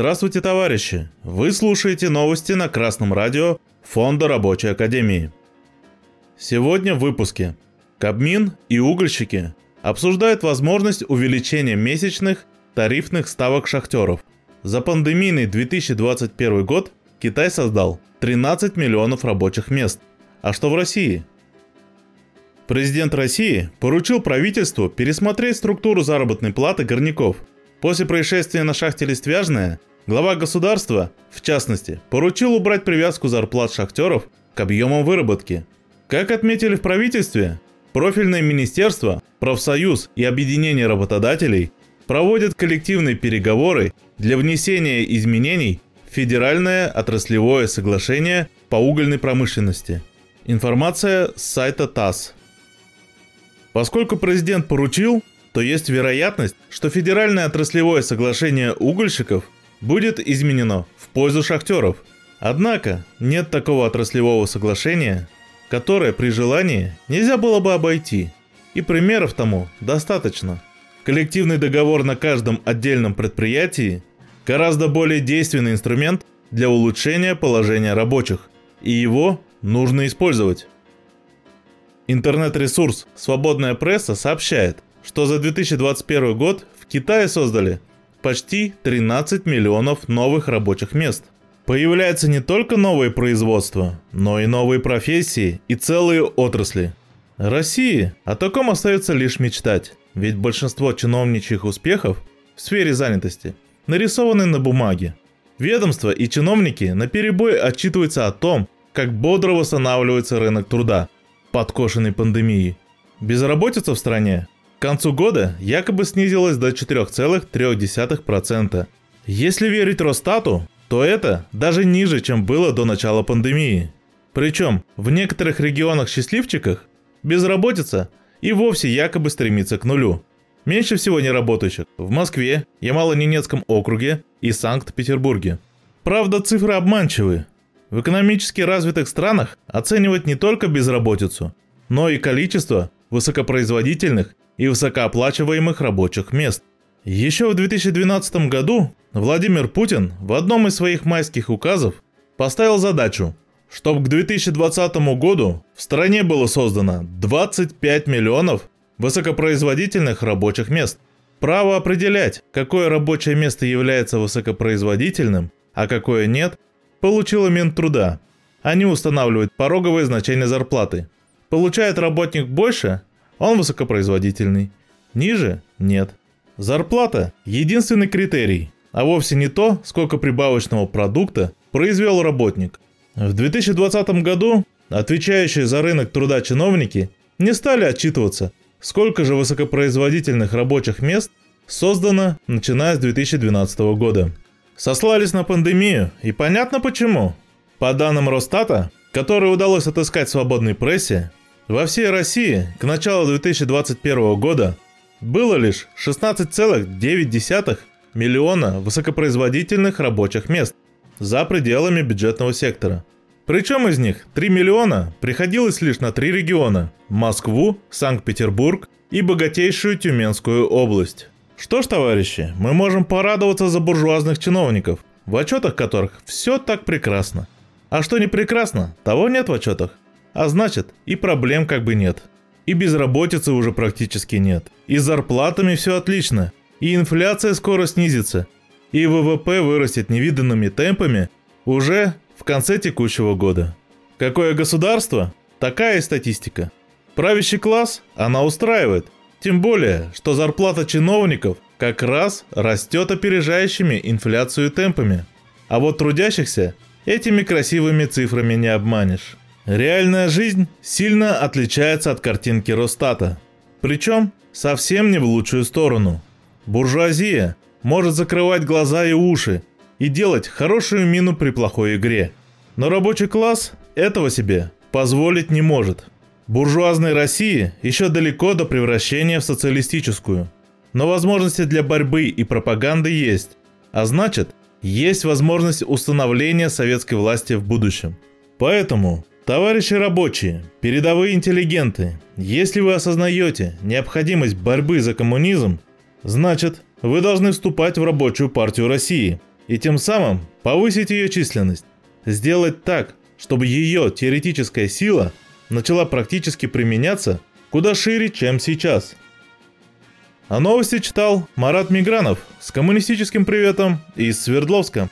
Здравствуйте, товарищи! Вы слушаете новости на Красном радио Фонда Рабочей Академии. Сегодня в выпуске. Кабмин и угольщики обсуждают возможность увеличения месячных тарифных ставок шахтеров. За пандемийный 2021 год Китай создал 13 миллионов рабочих мест. А что в России? Президент России поручил правительству пересмотреть структуру заработной платы горняков. После происшествия на шахте Листвяжная глава государства, в частности, поручил убрать привязку зарплат шахтеров к объемам выработки. Как отметили в правительстве, профильное министерство, профсоюз и объединение работодателей проводят коллективные переговоры для внесения изменений в Федеральное отраслевое соглашение по угольной промышленности. Информация с сайта ТАСС. Поскольку президент поручил, то есть вероятность, что Федеральное отраслевое соглашение угольщиков будет изменено в пользу шахтеров. Однако нет такого отраслевого соглашения, которое при желании нельзя было бы обойти. И примеров тому достаточно. Коллективный договор на каждом отдельном предприятии гораздо более действенный инструмент для улучшения положения рабочих, и его нужно использовать. Интернет-ресурс «Свободная пресса» сообщает, что за 2021 год в Китае создали почти 13 миллионов новых рабочих мест. Появляются не только новые производства, но и новые профессии и целые отрасли. России о таком остается лишь мечтать, ведь большинство чиновничьих успехов в сфере занятости нарисованы на бумаге. Ведомства и чиновники наперебой отчитываются о том, как бодро восстанавливается рынок труда, подкошенный пандемией. Безработица в стране к концу года якобы снизилась до 4,3%. Если верить Росстату, то это даже ниже, чем было до начала пандемии. Причем в некоторых регионах-счастливчиках безработица и вовсе якобы стремится к нулю. Меньше всего неработающих в Москве, Ямало-Ненецком округе и Санкт-Петербурге. Правда, цифры обманчивы. В экономически развитых странах оценивают не только безработицу, но и количество высокопроизводительных и высокооплачиваемых рабочих мест. Еще в 2012 году Владимир Путин в одном из своих майских указов поставил задачу, чтобы к 2020 году в стране было создано 25 миллионов высокопроизводительных рабочих мест. Право определять, какое рабочее место является высокопроизводительным, а какое нет, получило Минтруда. Они устанавливают пороговые значения зарплаты. Получает работник больше, он высокопроизводительный. Ниже – нет. Зарплата – единственный критерий, а вовсе не то, сколько прибавочного продукта произвел работник. В 2020 году отвечающие за рынок труда чиновники не стали отчитываться, сколько же высокопроизводительных рабочих мест создано, начиная с 2012 года. Сослались на пандемию, и понятно почему. По данным Росстата, который удалось отыскать в свободной прессе, во всей России к началу 2021 года было лишь 16,9 миллиона высокопроизводительных рабочих мест за пределами бюджетного сектора. Причем из них 3 миллиона приходилось лишь на 3 региона – Москву, Санкт-Петербург и богатейшую Тюменскую область. Что ж, товарищи, мы можем порадоваться за буржуазных чиновников, в отчетах которых все так прекрасно. А что не прекрасно, того нет в отчетах. А значит, и проблем как бы нет. И безработицы уже практически нет. И с зарплатами все отлично. И инфляция скоро снизится. И ВВП вырастет невиданными темпами уже в конце текущего года. Какое государство? Такая и статистика. Правящий класс? Она устраивает. Тем более, что зарплата чиновников как раз растет опережающими инфляцию темпами. А вот трудящихся этими красивыми цифрами не обманешь. Реальная жизнь сильно отличается от картинки Росстата. Причем совсем не в лучшую сторону. Буржуазия может закрывать глаза и уши и делать хорошую мину при плохой игре. Но рабочий класс этого себе позволить не может. Буржуазной России еще далеко до превращения в социалистическую. Но возможности для борьбы и пропаганды есть. А значит, есть возможность установления советской власти в будущем. Поэтому, товарищи рабочие, передовые интеллигенты, если вы осознаете необходимость борьбы за коммунизм, значит, вы должны вступать в Рабочую партию России и тем самым повысить ее численность, сделать так, чтобы ее теоретическая сила начала практически применяться куда шире, чем сейчас. А новости читал Марат Мигранов с коммунистическим приветом из Свердловска.